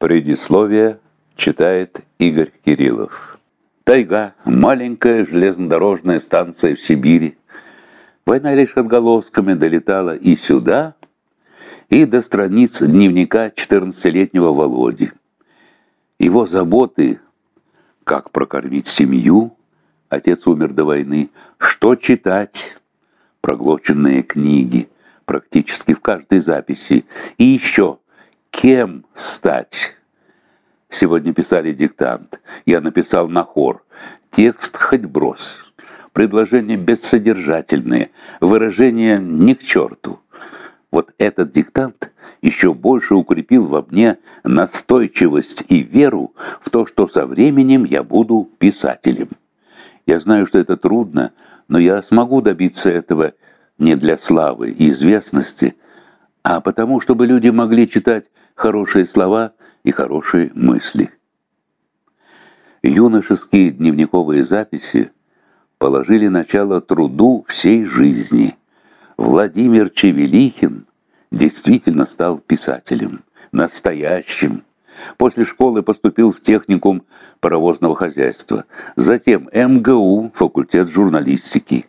Предисловие читает Игорь Кириллов. Тайга – маленькая железнодорожная станция в Сибири. Война лишь отголосками долетала и сюда, и до страниц дневника 14-летнего Володи. Его заботы – как прокормить семью, отец умер до войны, что читать, проглоченные книги, практически в каждой записи, и еще кем стать. Сегодня писали диктант, я написал на хор, текст хоть брось, предложения бессодержательные, выражения ни к черту. Вот этот диктант еще больше укрепил во мне настойчивость и веру в то, что со временем я буду писателем. Я знаю, что это трудно, но я смогу добиться этого не для славы и известности, а потому, чтобы люди могли читать хорошие слова и хорошие мысли. Юношеские дневниковые записи положили начало труду всей жизни. Владимир Чивилихин действительно стал писателем, настоящим. После школы поступил в техникум паровозного хозяйства, затем МГУ, факультет журналистики.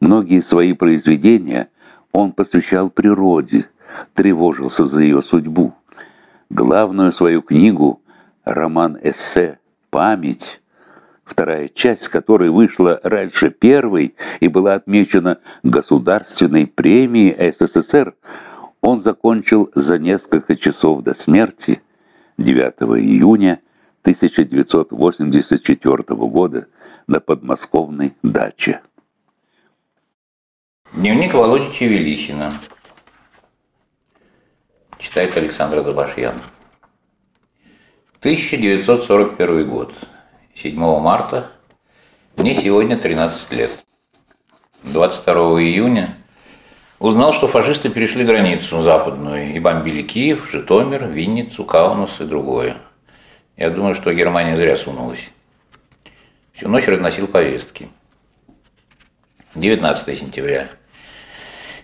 Многие свои произведения он посвящал природе, тревожился за ее судьбу. Главную свою книгу, роман-эссе «Память», вторая часть которой вышла раньше первой и была отмечена Государственной премией СССР, он закончил за несколько часов до смерти 9 июня 1984 года на подмосковной даче. Дневник Володи Чивилихина. Читает Александр Адабашьян. 1941 год. 7 марта. Мне сегодня 13 лет. 22 июня узнал, что фашисты перешли границу западную и бомбили Киев, Житомир, Винницу, Каунас и другое. Я думаю, что Германия зря сунулась. Всю ночь разносил повестки. 19 сентября.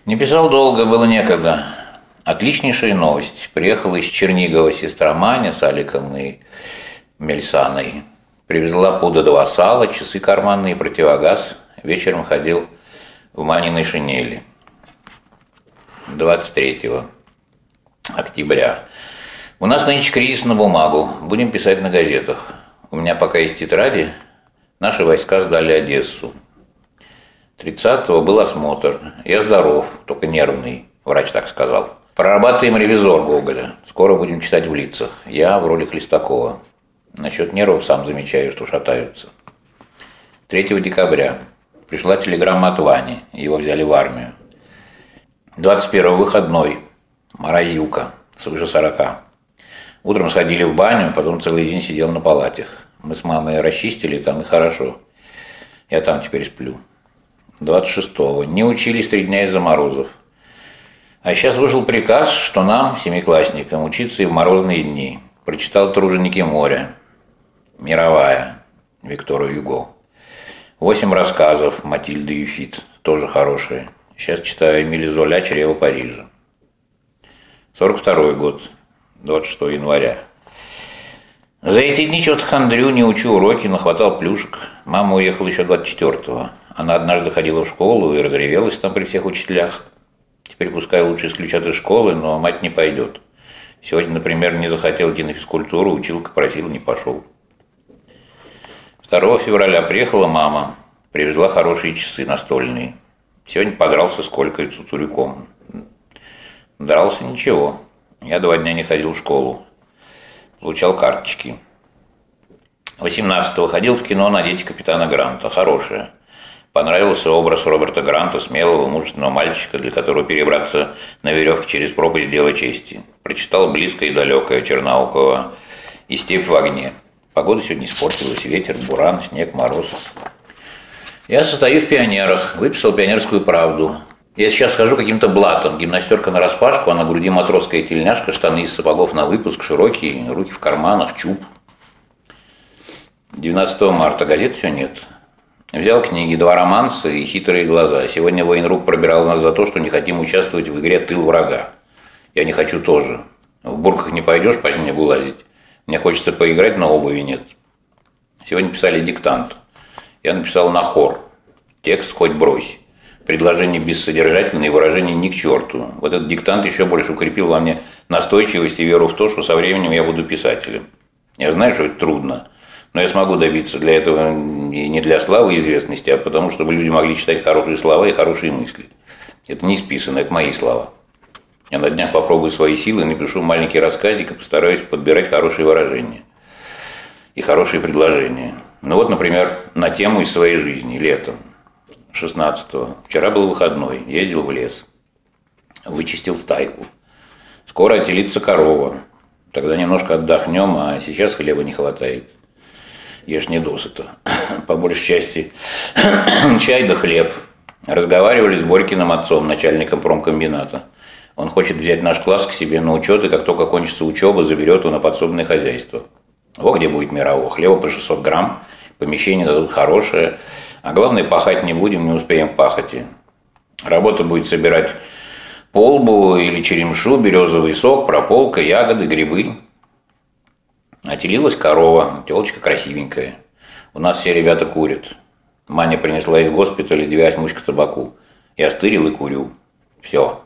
Не писал долго, было некогда. Отличнейшая новость. Приехала из Чернигова сестра Маня с Аликом и Мельсаной. Привезла пуда 2 сала, часы карманные, противогаз. Вечером ходил в Маниной шинели. 23 октября. У нас нынче кризис на бумагу. Будем писать на газетах. У меня пока есть тетради. Наши войска сдали Одессу. 30-го был осмотр. Я здоров, только нервный. Врач так сказал. Прорабатываем «Ревизор» Гоголя. Скоро будем читать в лицах. Я в роли Хлестакова. Насчет нервов сам замечаю, что шатаются. 3 декабря пришла телеграмма от Вани. Его взяли в армию. 21-го выходной. Морозилка. Свыше 40. Утром сходили в баню, потом целый день сидел на палатах. Мы с мамой расчистили там, и хорошо. Я там теперь сплю. 26-го. Не учились 3 дня из-за морозов. А сейчас вышел приказ, что нам, семиклассникам, учиться и в морозные дни. Прочитал «Труженики моря», «Мировая» Виктора Юго. 8 рассказов Матильды Юфит, тоже хорошие. Сейчас читаю Эмили Золя «Чрево Парижа». 42-й год, 26 января. За эти дни что-то хандрю, не учу уроки, нахватал плюшек. Мама уехала еще 24-го. Она однажды ходила в школу и разревелась там при всех учителях. Теперь пускай лучше исключат из школы, но мать не пойдет. Сегодня, например, не захотел идти на физкультуру, училка просила, не пошел. 2 февраля приехала мама, привезла хорошие часы настольные. Сегодня подрался с Колькой Цуцуриком. Дрался ничего. Я 2 дня не ходил в школу. Получал карточки. 18-го ходил в кино на «Дети капитана Гранта». Хорошее. Понравился образ Роберта Гранта, смелого, мужественного мальчика, для которого перебраться на веревке через пропасть – дело чести. Прочитал «Близкое и далекое» Чернаукова и «Степь в огне». Погода сегодня испортилась, ветер, буран, снег, мороз. Я состою в пионерах, выписал «Пионерскую правду». Я сейчас хожу каким-то блатом, гимнастерка нараспашку, а на груди матросская тельняшка, штаны из сапогов на выпуск, широкие, руки в карманах, чуб. 19 марта, газет все нет. Взял книги «Два романса» и «Хитрые глаза». Сегодня военрук пробирал нас за то, что не хотим участвовать в игре «Тыл врага». Я не хочу тоже. В бурках не пойдешь, позднее гулазить. Мне хочется поиграть, но обуви нет. Сегодня писали диктант. Я написал на хор. Текст хоть брось. Предложения бессодержательные, выражения ни к черту. Вот этот диктант еще больше укрепил во мне настойчивость и веру в то, что со временем я буду писателем. Я знаю, что это трудно, но я смогу добиться для этого не для славы и известности, а потому, чтобы люди могли читать хорошие слова и хорошие мысли. Это не списано, это мои слова. Я на днях попробую свои силы, напишу маленький рассказик и постараюсь подбирать хорошие выражения и хорошие предложения. Ну вот, например, на тему из своей жизни, летом. 16-го. Вчера был выходной, ездил в лес, вычистил тайку. Скоро отелится корова, тогда немножко отдохнем, а сейчас хлеба не хватает. Ешь не досыта. По большей части чай да хлеб. Разговаривали с Борькиным отцом, начальником промкомбината. Он хочет взять наш класс к себе на учет, и как только кончится учеба, заберет его на подсобное хозяйство. Вот где будет мирового. Хлеба по 600 грамм, помещение дадут хорошее. А главное, пахать не будем, не успеем пахать. Работа будет собирать полбу или черемшу, березовый сок, прополка, ягоды, грибы. Отелилась корова, телочка красивенькая. У нас все ребята курят. Маня принесла из госпиталя 2 осьмушки табаку. Я стырил и курю. Все.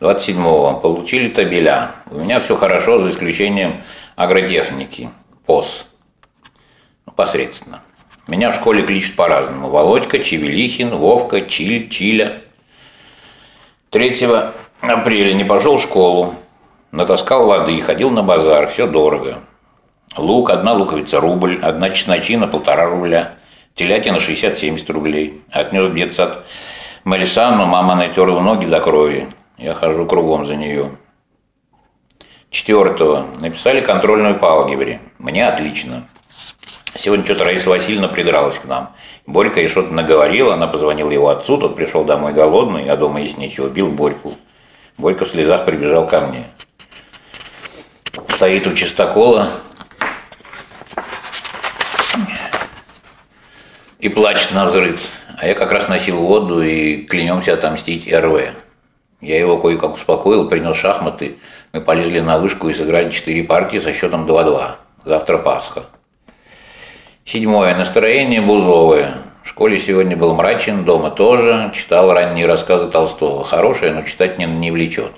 27-го. Получили табеля. У меня все хорошо, за исключением агротехники. ПОС. Посредственно. Меня в школе кличут по-разному. Володька, Чивилихин, Вовка, Чиль, Чиля. 3 апреля не пошел в школу. Натаскал воды, ходил на базар. Все дорого. Лук, 1 луковица рубль, 1 чесночина 1,5 рубля. Телятина 60-70 рублей. Отнес в детсад Марисану, мама натерла ноги до крови. Я хожу кругом за нее. 4-го. Написали контрольную по алгебре. Мне отлично. Сегодня что-то Раиса Васильевна придралась к нам. Борька ей что-то наговорила, она позвонила его отцу, тот пришел домой голодный, а дома есть нечего, бил Борьку. Борька в слезах прибежал ко мне. Стоит у чистокола и плачет навзрыд. А я как раз носил воду и клянемся отомстить РВ. Я его кое-как успокоил, принес шахматы, мы полезли на вышку и сыграли 4 партии со счетом 2-2. Завтра Пасха. 7-е. Настроение бузовое. В школе сегодня был мрачен, дома тоже. Читал ранние рассказы Толстого. Хорошее, но читать не влечет.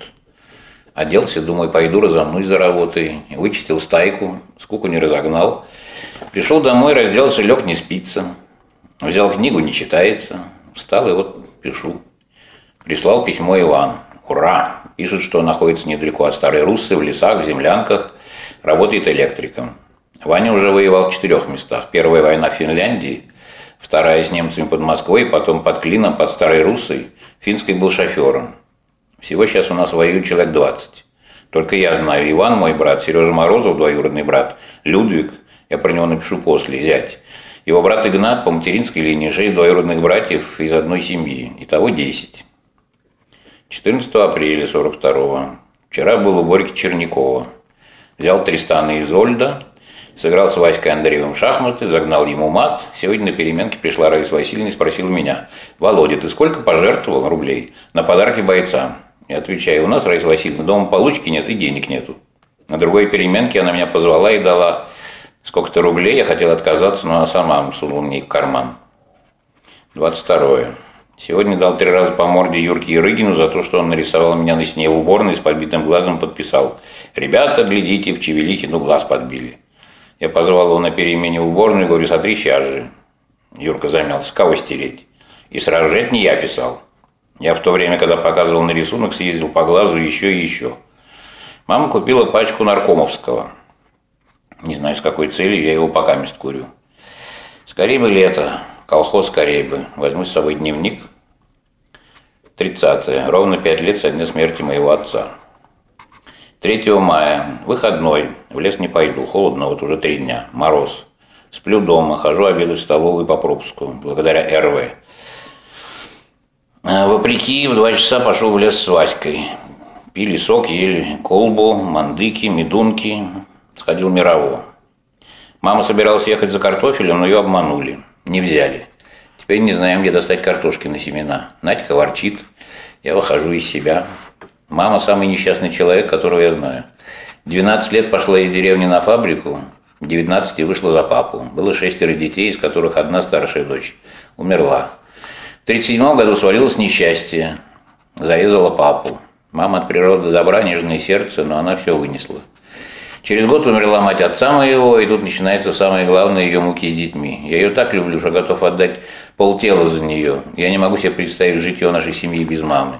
Оделся, думаю, пойду разомнусь за работой. Вычистил стайку, скуку не разогнал. Пришел домой, разделся, лег, не спится. Взял книгу, не читается. Встал и вот пишу. Прислал письмо Иван. Ура! Пишет, что находится недалеко от Старой Руссы, в лесах, в землянках. Работает электриком. Ваня уже воевал в 4 местах. Первая война в Финляндии, 2-я с немцами под Москвой, потом под Клином, под Старой Руссой. Финской был шофером. Всего сейчас у нас воюет человек 20. Только я знаю. Иван, мой брат, Сережа Морозов, двоюродный брат, Людвиг, я про него напишу после, зять. Его брат Игнат по материнской линии, 6 двоюродных братьев из одной семьи. Итого 10. 14 апреля 42-го. Вчера был у Борьки Черникова. Взял Тристана и Изольда. Сыграл с Васькой Андреевым в шахматы, загнал ему мат. Сегодня на переменке пришла Раиса Васильевна и спросила меня: «Володя, ты сколько пожертвовал рублей на подарки бойцам?» Я отвечаю: «У нас, Раиса Васильевна, дома получки нет и денег нету». На другой переменке она меня позвала и дала сколько-то рублей. Я хотел отказаться, но она сама сунула мне в карман. 22-е. Сегодня дал 3 раза по морде Юрке Ерыгину за то, что он нарисовал меня на стене в уборной с подбитым глазом, подписал: «Ребята, глядите, в Чивилихину глаз подбили». Я позвал его на перемене в уборную и говорю: «Сотри сейчас же». Юрка замялся: «Кого стереть?» И сразу же: «Это не я писал. Я в то время, когда показывал на рисунок, съездил по глазу еще и еще». Мама купила пачку наркомовского. Не знаю, с какой целью, я его пока мест курю. Скорее бы лето, колхоз скорее бы. Возьму с собой дневник. 30-е. Ровно 5 лет со дня смерти моего отца. 3 мая. Выходной. В лес не пойду. Холодно, вот уже 3 дня. Мороз. Сплю дома. Хожу обедать в столовую по пропуску. Благодаря РВ. Вопреки, в 2 часа пошел в лес с Васькой. Пили сок, ели колбу, мандыки, медунки. Сходил в Мирову. Мама собиралась ехать за картофелем, но ее обманули. Не взяли. Теперь не знаем, где достать картошки на семена. Надька ворчит. Я выхожу из себя. Мама – самый несчастный человек, которого я знаю. 12 лет пошла из деревни на фабрику, 19 вышла за папу. Было 6 детей, из которых одна старшая дочь умерла. В 1937 году свалилось несчастье, зарезала папу. Мама от природы добра, нежное сердце, но она все вынесла. Через год умерла мать отца моего, и тут начинается самое главное ее муки с детьми. Я ее так люблю, что готов отдать полтела за нее. Я не могу себе представить житье нашей семьи без мамы.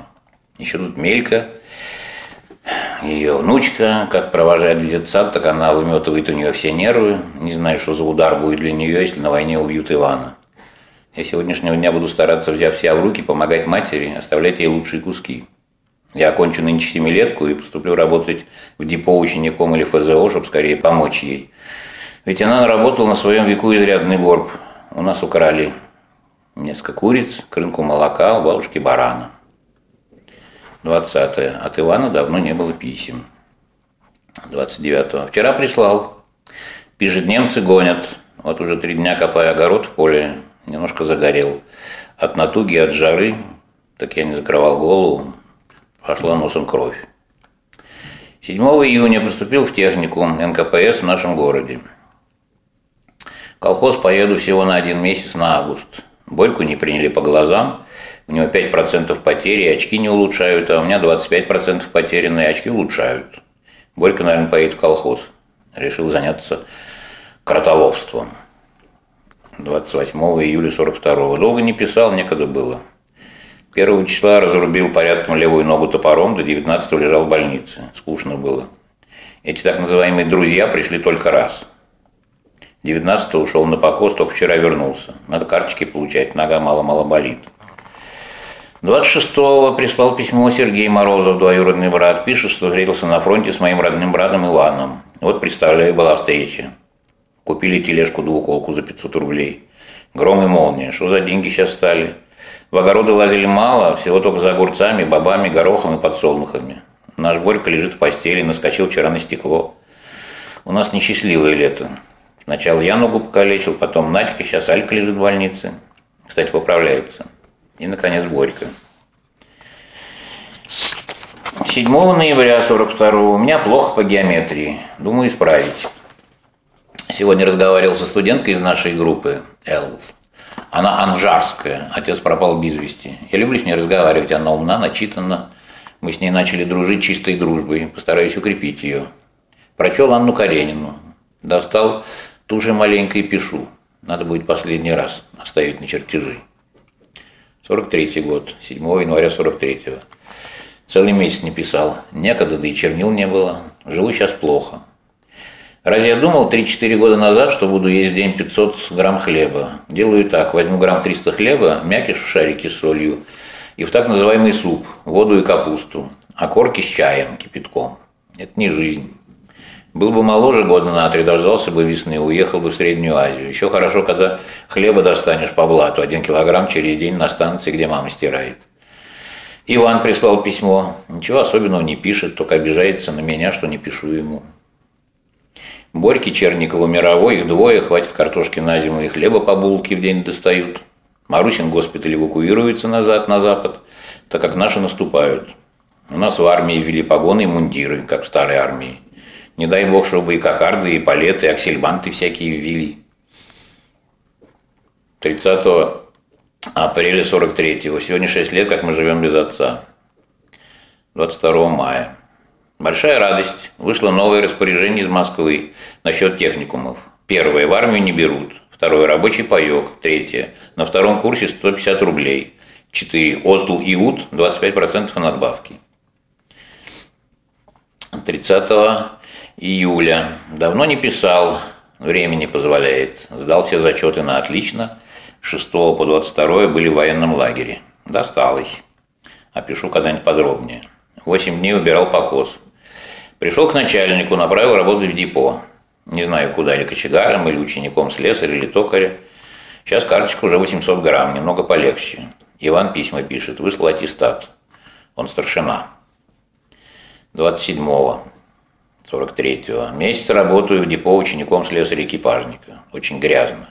Еще тут Мелька, ее внучка, как провожает детсад, так она выметывает у нее все нервы. Не знаю, что за удар будет для нее, если на войне убьют Ивана. Я с сегодняшнего дня буду стараться, взяв себя в руки, помогать матери, оставлять ей лучшие куски. Я окончу нынче 7-летку и поступлю работать в депо учеником или ФЗО, чтобы скорее помочь ей. Ведь она наработала на своем веку изрядный горб. У нас украли несколько куриц, крынку молока, у бабушки барана. 20-е. От Ивана давно не было писем. 29-го. Вчера прислал. Пишет, немцы гонят. Вот уже 3 дня копаю огород в поле. Немножко загорел. От натуги, от жары. Так я не закрывал голову. Пошла носом кровь. 7 июня поступил в техникум НКПС в нашем городе. В колхоз поеду всего на 1 месяц, на август. Борьку не приняли по глазам. У него 5% потери, очки не улучшают, а у меня 25% потерянные, очки улучшают. Борька, наверное, поедет в колхоз. Решил заняться кротоловством. 28 июля 1942. Долго не писал, некогда было. 1 числа разрубил порядком левую ногу топором, до 19-го лежал в больнице. Скучно было. Эти так называемые друзья пришли только раз. 19-го ушел на покос, только вчера вернулся. Надо карточки получать, нога мало-мало болит. 26-го прислал письмо Сергей Морозов, двоюродный брат. Пишет, что встретился на фронте с моим родным братом Иваном. Вот, представляю, была встреча. Купили тележку-двуколку за 500 рублей. Гром и молния. Что за деньги сейчас стали? В огороды лазили мало, всего только за огурцами, бобами, горохом и подсолнухами. Наш Борька лежит в постели, наскочил вчера на стекло. У нас несчастливое лето. Сначала я ногу покалечил, потом Надька, сейчас Алька лежит в больнице. Кстати, поправляется. И, наконец, Борька. 7 ноября 1942 у меня плохо по геометрии. Думаю, исправить. Сегодня разговаривал со студенткой из нашей группы «Л». Она анжарская, отец пропал без вести. Я люблю с ней разговаривать, она умна, начитана. Мы с ней начали дружить чистой дружбой, постараюсь укрепить ее. Прочел Анну Каренину, достал туши маленько и пишу. Надо будет последний раз оставить на чертежи. 43-й год, 7 января 43-го. Целый месяц не писал, некогда, да и чернил не было. Живу сейчас плохо. Разве я думал 3-4 года назад, что буду есть в день 500 грамм хлеба? Делаю так, возьму грамм 300 хлеба, мякиш в шарике с солью и в так называемый суп, воду и капусту, а корки с чаем, кипятком. Это не жизнь. Был бы моложе года на 3, дождался бы весны, уехал бы в Среднюю Азию. Еще хорошо, когда хлеба достанешь по блату, 1 килограмм через день на станции, где мама стирает. Иван прислал письмо, ничего особенного не пишет, только обижается на меня, что не пишу ему. Борьки, Черникову, Мировой, их 2, хватит картошки на зиму и хлеба по булке в день достают. Марусин госпиталь эвакуируется назад, на запад, так как наши наступают. У нас в армии ввели погоны и мундиры, как в старой армии. Не дай бог, чтобы и кокарды, и палеты, и аксельбанты всякие ввели. 30 апреля 43-го. Сегодня 6 лет, как мы живем без отца. 22 мая. Большая радость. Вышло новое распоряжение из Москвы насчет техникумов. 1. В армию не берут. 2. Рабочий паек. 3. На 2 курсе 150 рублей. 4. ОТЛ и УТ 25% надбавки. 30 июля. Давно не писал. Время не позволяет. Сдал все зачеты на отлично. 6 по 22 были в военном лагере. Досталось. Опишу когда-нибудь подробнее. 8 дней убирал покос. Пришел к начальнику, направил работать в депо. Не знаю, куда, или кочегаром, или учеником слесаря, или токаря. Сейчас карточка уже 800 грамм, немного полегче. Иван письма пишет, выслал аттестат. Он старшина. 27-го, 43-го. Месяц работаю в депо учеником слесаря-экипажника. Очень грязно.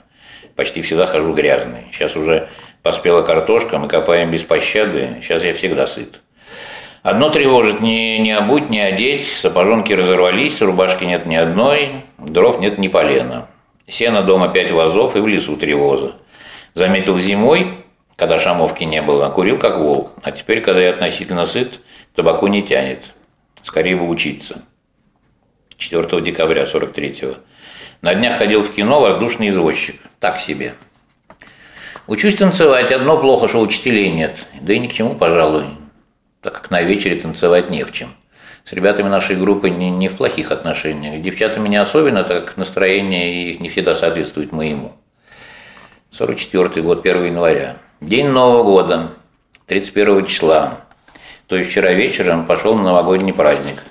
Почти всегда хожу грязный. Сейчас уже поспела картошка, мы копаем без пощады. Сейчас я всегда сыт. Одно тревожит, не обуть, не одеть, сапожонки разорвались, рубашки нет ни одной, дров нет ни полена. Сено дома 5 вазов и в лесу 3 воза. Заметил зимой, когда шамовки не было, курил как волк, а теперь, когда я относительно сыт, табаку не тянет. Скорее бы учиться. 4 декабря 43-го. На днях ходил в кино «Воздушный извозчик». Так себе. Учусь танцевать, одно плохо, что учителей нет. Да и ни к чему, пожалуй, так как на вечере танцевать не в чем. С ребятами нашей группы не в плохих отношениях. С девчатами не особенно, так как настроение их не всегда соответствует моему. 44-й год, 1 января. День Нового года, 31 числа. То есть вчера вечером пошел на новогодний праздник.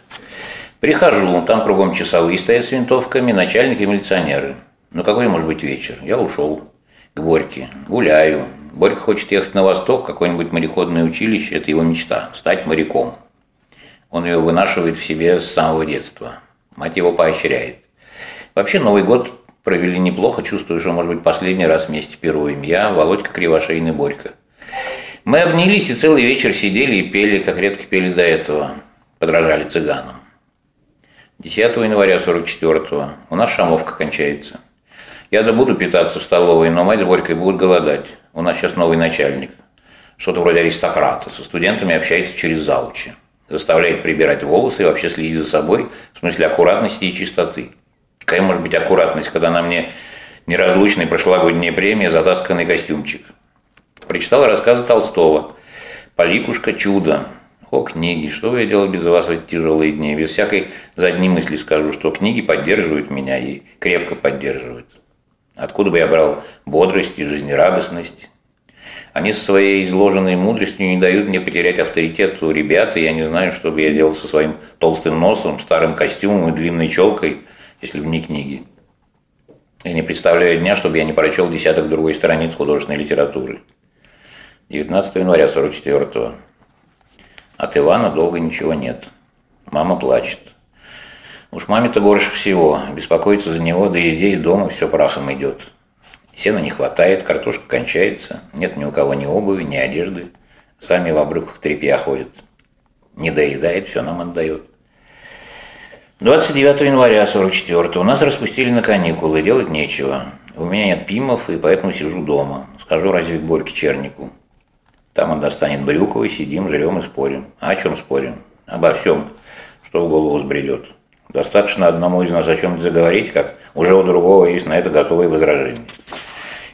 Прихожу, там кругом часовые стоят с винтовками, начальник и милиционеры. Ну какой может быть вечер? Я ушел к Борьке, гуляю. Борька хочет ехать на восток, какое-нибудь мореходное училище, это его мечта, стать моряком. Он ее вынашивает в себе с самого детства. Мать его поощряет. Вообще Новый год провели неплохо, чувствую, что может быть последний раз вместе пируем. Я, Володька Кривошейный, Борька. Мы обнялись и целый вечер сидели и пели, как редко пели до этого, подражали цыганам. 10 января 44-го. У нас шамовка кончается. Я-то буду питаться в столовой, но мать с Борькой будут голодать. У нас сейчас новый начальник. Что-то вроде аристократа. Со студентами общается через заучи. Заставляет прибирать волосы и вообще следить за собой, в смысле аккуратности и чистоты. Какая может быть аккуратность, когда на мне неразлучный прошлогодняя премия, затасканный костюмчик. Прочитал рассказы Толстого. «Поликушка. Чудо». О, книги, что бы я делал без вас в эти тяжелые дни? Без всякой задней мысли скажу, что книги поддерживают меня и крепко поддерживают. Откуда бы я брал бодрость и жизнерадостность? Они со своей изложенной мудростью не дают мне потерять авторитет у ребят, и я не знаю, что бы я делал со своим толстым носом, старым костюмом и длинной челкой, если бы не книги. Я не представляю дня, чтобы я не прочел 10-й страниц художественной литературы. 19 января 44-го. От Ивана долго ничего нет. Мама плачет. Уж маме-то горше всего. Беспокоиться за него, да и здесь дома все прахом идет. Сена не хватает, картошка кончается. Нет ни у кого ни обуви, ни одежды. Сами в обрывках тряпья ходят. Не доедает, все нам отдает. 29 января 44-го. Нас распустили на каникулы, делать нечего. У меня нет пимов, и поэтому сижу дома. Скажу разве Борьке Чернику. Там он достанет брюковый, сидим, жрем и спорим. А о чем спорим? Обо всем, что в голову взбредет. Достаточно одному из нас о чем-то заговорить, как уже у другого есть на это готовые возражения.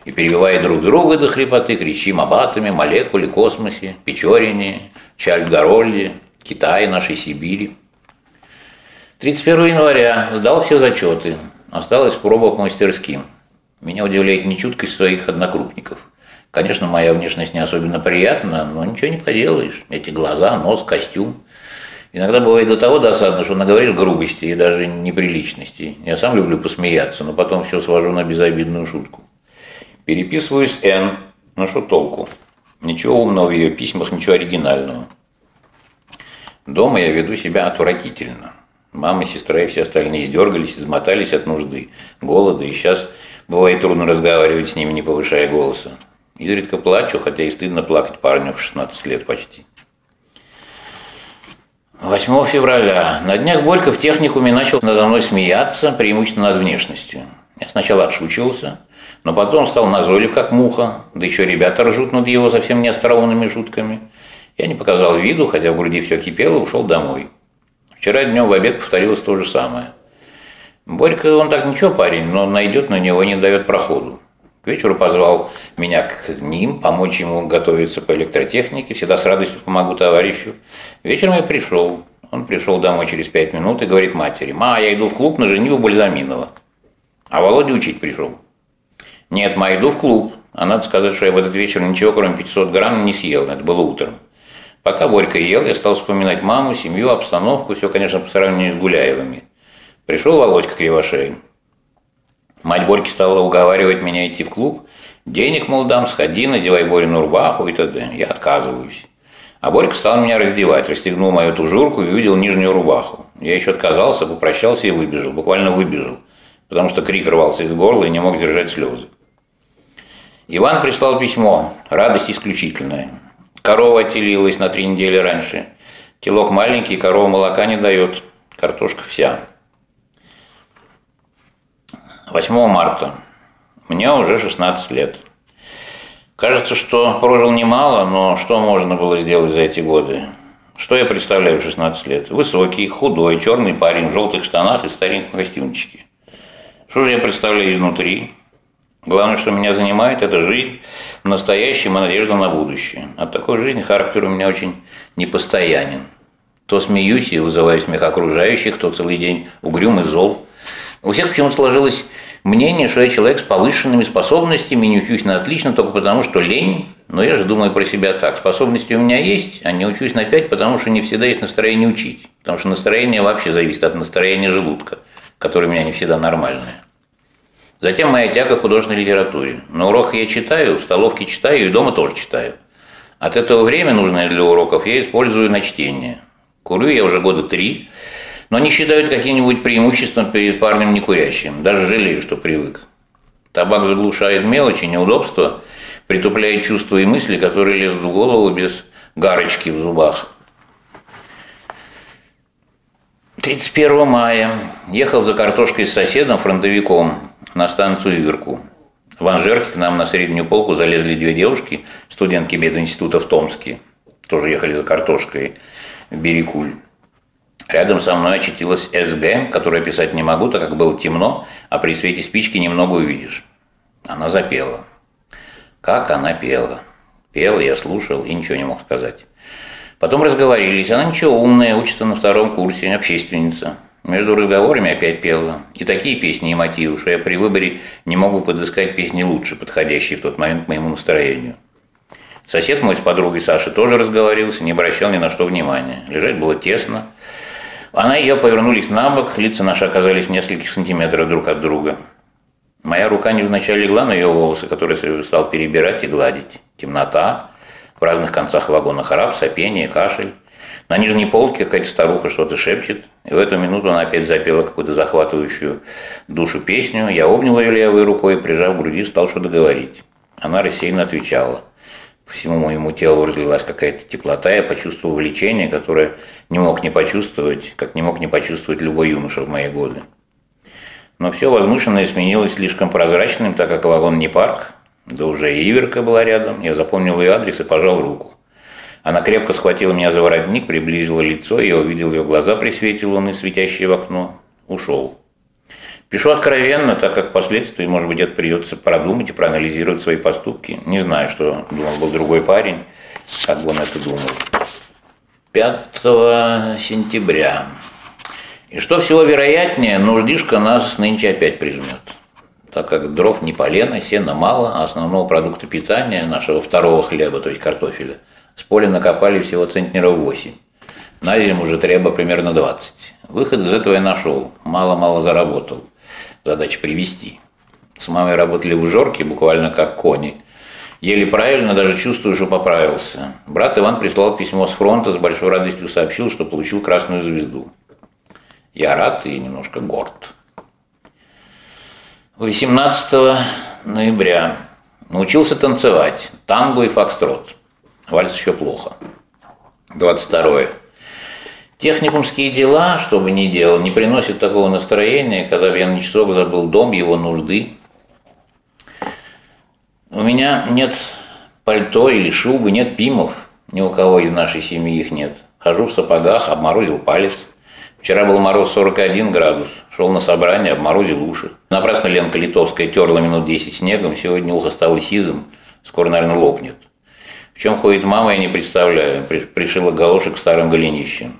И перебивая друг друга до хрипоты, кричим об атоме, молекуле, космосе, Печорине, Чальдгарольде, Китае, нашей Сибири. 31 января сдал все зачеты. Осталась проба по мастерским. Меня удивляет нечуткость своих однокрупников. Конечно, моя внешность не особенно приятна, но ничего не поделаешь. Эти глаза, нос, костюм. Иногда бывает до того досадно, что наговоришь грубости и даже неприличностей. Я сам люблю посмеяться, но потом все свожу на безобидную шутку. Переписываюсь с Н. Ну что толку? Ничего умного в ее письмах, ничего оригинального. Дома я веду себя отвратительно. Мама, сестра и все остальные сдергались, измотались от нужды, голода, и сейчас бывает трудно разговаривать с ними, не повышая голоса. Изредка плачу, хотя и стыдно плакать парню в 16 лет почти. 8 февраля. На днях Борька в техникуме начал надо мной смеяться, преимущественно над внешностью. Я сначала отшучился, но потом стал назойлив, как муха, да еще ребята ржут над его совсем неостроумными шутками. Я не показал виду, хотя в груди все кипело, ушел домой. Вчера днем в обед повторилось то же самое. Борька, он так ничего парень, но найдет на него и не дает проходу. К вечеру позвал меня к ним, помочь ему готовиться по электротехнике. Всегда с радостью помогу товарищу. Вечером я пришел. Он пришел домой через 5 минут и говорит матери: «Ма, я иду в клуб на женитьбу Бальзаминова». А Володя учить пришел. «Нет, ма, иду в клуб». А надо сказать, что я в этот вечер ничего, кроме 500 грамм, не съел. Это было утром. Пока Борька ел, я стал вспоминать маму, семью, обстановку. Все, конечно, по сравнению с Гуляевыми. Пришел Володька Кривошеин. Мать Борьки стала уговаривать меня идти в клуб. «Денег, мол, дам, сходи, надевай Борину рубаху» и т.д. Я отказываюсь. А Борька стал меня раздевать, расстегнул мою тужурку и увидел нижнюю рубаху. Я еще отказался, попрощался и выбежал, буквально выбежал, потому что крик рвался из горла и не мог держать слезы. Иван прислал письмо, радость исключительная. Корова отелилась на 3 недели раньше. Телок маленький, корова молока не дает, картошка вся. 8 марта. Мне уже 16 лет. Кажется, что прожил немало, но что можно было сделать за эти годы? Что я представляю в 16 лет? Высокий, худой, черный парень в желтых штанах и стареньком костюмчике. Что же я представляю изнутри? Главное, что меня занимает, это жизнь в настоящем и надежда на будущее. От такой жизни характер у меня очень непостоянен. То смеюсь и вызываю смех окружающих, то целый день угрюм и зол. У всех почему-то сложилось мнение, что я человек с повышенными способностями, не учусь на отлично только потому, что лень. Но я же думаю про себя так. Способности у меня есть, а не учусь на 5, потому что не всегда есть настроение учить. Потому что настроение вообще зависит от настроения желудка, которое у меня не всегда нормальное. Затем моя тяга к художественной литературе. На уроках я читаю, в столовке читаю и дома тоже читаю. От этого время, нужное для уроков, я использую на чтение. Курю я уже года 3, но не считают каким-нибудь преимуществом перед парнем некурящим. Даже жалею, что привык. Табак заглушает мелочи, неудобства, притупляет чувства и мысли, которые лезут в голову без гарочки в зубах. 31 мая. Ехал за картошкой с соседом, фронтовиком, на станцию Иверку. В Анжерке к нам на среднюю полку залезли 2 девушки, студентки мединститута в Томске. Тоже ехали за картошкой в Берикуль. Рядом со мной очутилась СГ, которую я писать не могу, так как было темно, а при свете спички немного увидишь. Она запела. Как она пела. Пела, я слушал и ничего не мог сказать. Потом разговорились. Она ничего умная, учится на 2 курсе, общественница. Между разговорами опять пела. И такие песни и мотивы, что я при выборе не могу подыскать песни лучше, подходящие в тот момент к моему настроению. Сосед мой с подругой Сашей тоже разговорился, не обращал ни на что внимания. Лежать было тесно. Она и я повернулись на бок, лица наши оказались в нескольких сантиметрах друг от друга. Моя рука невзначай легла на ее волосы, которые я стал перебирать и гладить. Темнота, в разных концах вагона храп, сопение, кашель. На нижней полке какая-то старуха что-то шепчет, и в эту минуту она опять запела какую-то захватывающую душу песню. Я обнял ее левой рукой и, прижав к груди, стал что-то говорить. Она рассеянно отвечала. По всему моему телу разлилась какая-то теплота, я почувствовал влечение, которое не мог не почувствовать, как не мог не почувствовать любой юноша в мои годы. Но все возмышленное сменилось слишком прозрачным, так как вагон не парк, да уже и Иверка была рядом, я запомнил ее адрес и пожал руку. Она крепко схватила меня за воротник, приблизила лицо, я увидел ее глаза при свете луны, светящие в окно, ушел. Пишу откровенно, так как впоследствии, может быть, это придется продумать и проанализировать свои поступки. Не знаю, что думал был другой парень, как бы он это думал. 5 сентября. И что всего вероятнее, нуждишка нас нынче опять прижмет. Так как дров не полено, сена мало, а основного продукта питания, нашего второго хлеба, то есть картофеля, с поля накопали всего центнеров 8. На зиму уже треба примерно 20. Выход из этого я нашел, мало-мало заработал. Задача привести. С мамой работали в ужорке, буквально как кони. Еле правильно, даже чувствую, что поправился. Брат Иван прислал письмо с фронта, с большой радостью сообщил, что получил красную звезду. Я рад и немножко горд. 18 ноября. Научился танцевать. Танго и фокстрот. Вальс еще плохо. 22. Техникумские дела, что бы ни делал, не приносят такого настроения, когда бы я на часок забыл дом, его нужды. У меня нет пальто или шубы, нет пимов, ни у кого из нашей семьи их нет. Хожу в сапогах, обморозил палец. Вчера был мороз 41 градус, шел на собрание, обморозил уши. Напрасно Ленка Литовская терла минут 10 снегом, сегодня ухо стало сизым, скоро, наверное, лопнет. В чем ходит мама, я не представляю, пришила галошек старым голенищем.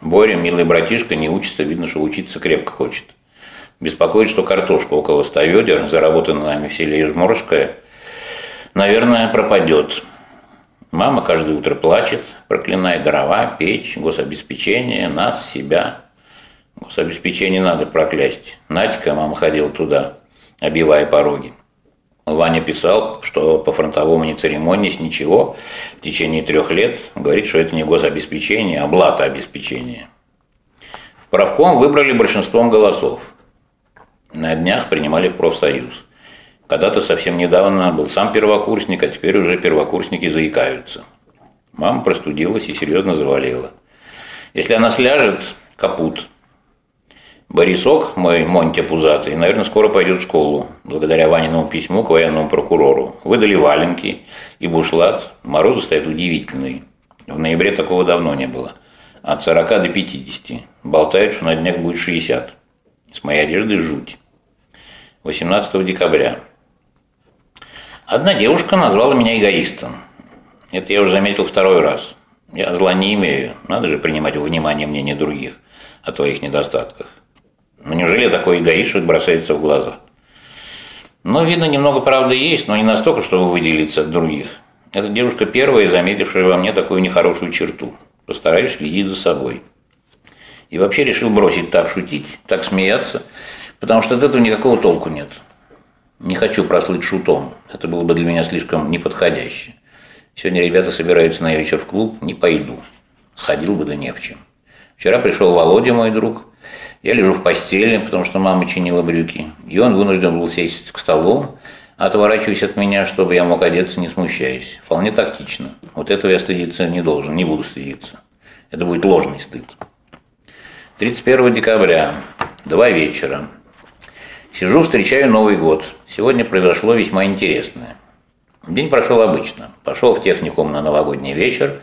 Боря, милый братишка, не учится, видно, что учиться крепко хочет. Беспокоит, что картошка около 100 ведер, заработанная нами в селе Ежморожское, наверное, пропадет. Мама каждое утро плачет, проклиная дрова, печь, гособеспечение, нас, себя. Гособеспечение надо проклясть. Надька, мама ходила туда, обивая пороги. Ваня писал, что по фронтовому не церемонись, ничего, в течение 3 лет. Говорит, что это не гособеспечение, а блатообеспечение. В правком выбрали большинством голосов. На днях принимали в профсоюз. Когда-то совсем недавно был сам первокурсник, а теперь уже первокурсники заикаются. Мама простудилась и серьезно заболела. Если она сляжет, капут. Борисок, мой Монтя пузатый, наверное, скоро пойдет в школу, благодаря Ваниному письму к военному прокурору. Выдали валенки и бушлат. Морозы стоят удивительные. В ноябре такого давно не было. От 40 до 50. Болтают, что на днях будет 60. С моей одежды жуть. 18 декабря. Одна девушка назвала меня эгоистом. Это я уже заметил второй раз. Я зла не имею. Надо же принимать во внимание мнение других о твоих недостатках. Ну, неужели я такой эгоист, что бросается в глаза? Но, видно, немного правды есть, но не настолько, чтобы выделиться от других. Эта девушка первая, заметившая во мне такую нехорошую черту. Постараюсь следить за собой. И вообще решил бросить так шутить, так смеяться, потому что от этого никакого толку нет. Не хочу прослыть шутом. Это было бы для меня слишком неподходяще. Сегодня ребята собираются на вечер в клуб, не пойду. Сходил бы, да не в чем. Вчера пришел Володя, мой друг. Я лежу в постели, потому что мама чинила брюки. И он вынужден был сесть к столу, отворачиваясь от меня, чтобы я мог одеться, не смущаясь. Вполне тактично. Вот этого я стыдиться не должен, не буду стыдиться. Это будет ложный стыд. 31 декабря, 2 вечера. Сижу, встречаю Новый год. Сегодня произошло весьма интересное. День прошел обычно. Пошел в техникум на новогодний вечер.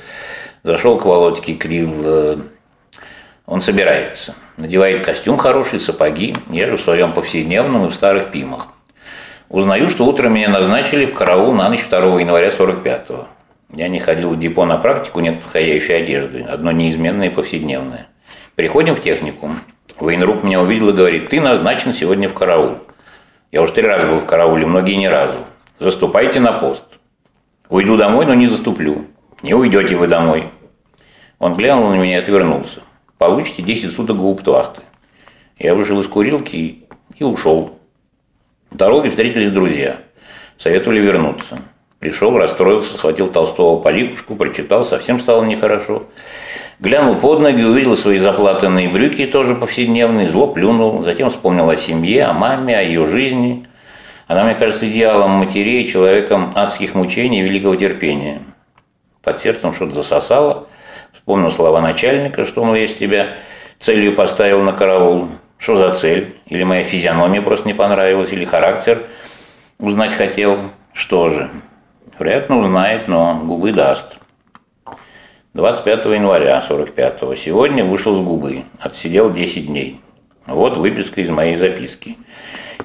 Зашел к Володьке Кривошейному. Он собирается, надевает костюм хороший, сапоги, я же в своем повседневном и в старых пимах. Узнаю, что утром меня назначили в караул на ночь 2 января 45-го. Я не ходил в депо на практику, нет подходящей одежды, одно неизменное и повседневное. Приходим в техникум. Военрук меня увидел и говорит: ты назначен сегодня в караул. Я уже 3 раза был в карауле, многие ни разу. Заступайте на пост. Уйду домой, но не заступлю. Не уйдете вы домой. Он глянул на меня и отвернулся. Получите 10 суток гауптвахты. Я вышел из курилки и ушел. В дороге встретились друзья. Советовали вернуться. Пришел, расстроился, схватил Толстого по ликушку, прочитал, совсем стало нехорошо. Глянул под ноги, увидел свои заплатанные брюки, тоже повседневные, зло плюнул. Затем вспомнил о семье, о маме, о ее жизни. Она, мне кажется, идеалом матерей, человеком адских мучений и великого терпения. Под сердцем что-то засосало. Вспомнил слова начальника, что, мол, я тебя целью поставил на караул. Что за цель? Или моя физиономия просто не понравилась, или характер узнать хотел? Что же? Вероятно, узнает, но губы даст. 25 января 45-го. Сегодня вышел с губы. Отсидел 10 дней. Вот выписка из моей записки.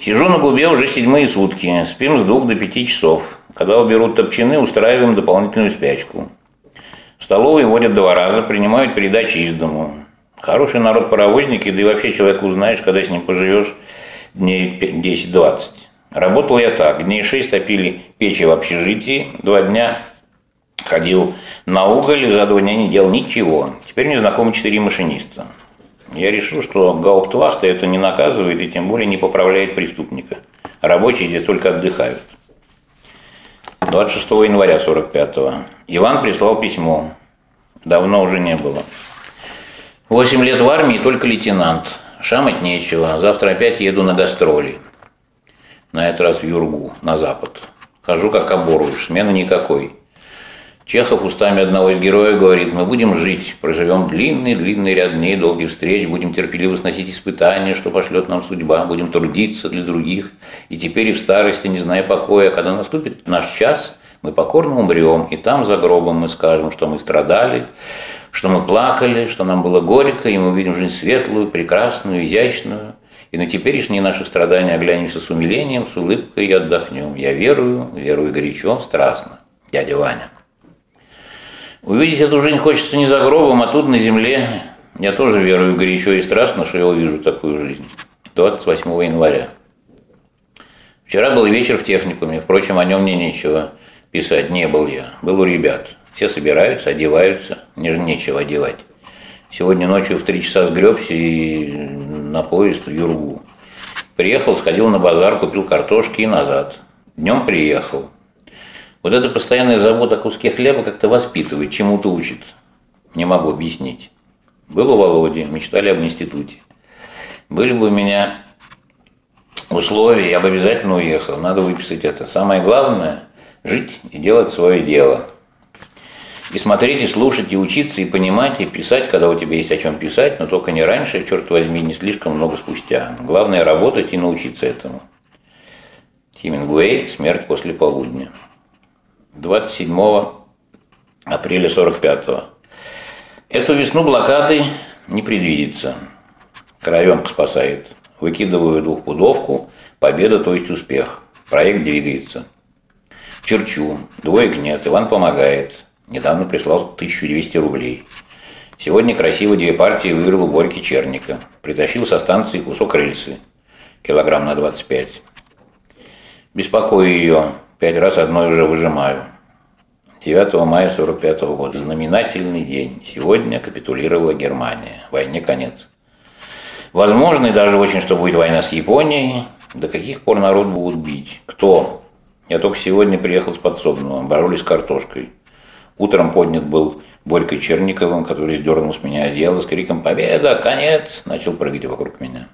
Сижу на губе уже 7-е сутки. Спим с 2 до 5 часов. Когда уберут топчаны, устраиваем дополнительную спячку. В столовой водят 2 раза, принимают передачи из дому. Хороший народ паровозники, да и вообще человек узнаешь, когда с ним поживешь дней 10-20. Работал я так. Дней 6 топили печи в общежитии, 2 дня ходил на уголь, за 2 дня не делал ничего. Теперь мне знакомы 4 машиниста. Я решил, что гауптвахта это не наказывает и тем более не поправляет преступника. Рабочие здесь только отдыхают. 26 января 45-го. Иван прислал письмо. Давно уже не было. 8 лет в армии, только лейтенант. Шамать нечего. Завтра опять еду на гастроли. На этот раз в Юргу, на запад. Хожу как оборвыш, смены никакой. Чехов устами одного из героев говорит: мы будем жить, проживем длинный ряд дней, долгих встреч, будем терпеливо сносить испытания, что пошлет нам судьба, будем трудиться для других, и теперь и в старости, не зная покоя, когда наступит наш час, мы покорно умрем, и там за гробом мы скажем, что мы страдали, что мы плакали, что нам было горько, и мы увидим жизнь светлую, прекрасную, изящную, и на теперешние наши страдания оглянемся с умилением, с улыбкой и отдохнем. Я верую, верую горячо, страстно. Дядя Ваня. Увидеть эту жизнь хочется не за гробом, а тут на земле. Я тоже верую горячо и страстно, что я увижу такую жизнь. 28 января. Вчера был вечер в техникуме, впрочем, о нем мне нечего писать, не был я. Был у ребят. Все собираются, одеваются, мне же нечего одевать. Сегодня ночью в 3 часа сгребся и на поезд в Юргу. Приехал, сходил на базар, купил картошки и назад. Днем приехал. Вот эта постоянная забота о куске хлеба как-то воспитывает, чему-то учит. Не могу объяснить. Был у Володи, мечтали об институте. Были бы у меня условия, я бы обязательно уехал. Надо выписать это. Самое главное – жить и делать свое дело. И смотреть, и слушать, и учиться, и понимать, и писать, когда у тебя есть о чем писать, но только не раньше, черт возьми, не слишком много спустя. Главное – работать и научиться этому. Хемингуэй «Смерть после полудня». 27 апреля 45-го. Эту весну блокады не предвидится. Коровенка спасает. Выкидываю двухпудовку. Победа, то есть успех. Проект двигается. Черчу. Двоек нет. Иван помогает. Недавно прислал 1200 рублей. Сегодня красиво 2 партии выиграл у Борьки Черника. Притащил со станции кусок рельсы. Килограмм на 25. Беспокою ее. 5 раз одной уже выжимаю. 9 мая 45 года. Знаменательный день. Сегодня капитулировала Германия. Войне конец. Возможно, и даже очень, что будет война с Японией. До каких пор народ будут бить? Кто? Я только сегодня приехал с подсобного. Боролись с картошкой. Утром поднят был Борькой Черниковым, который сдернул с меня одеяло с криком «Победа! Конец!» Начал прыгать вокруг меня.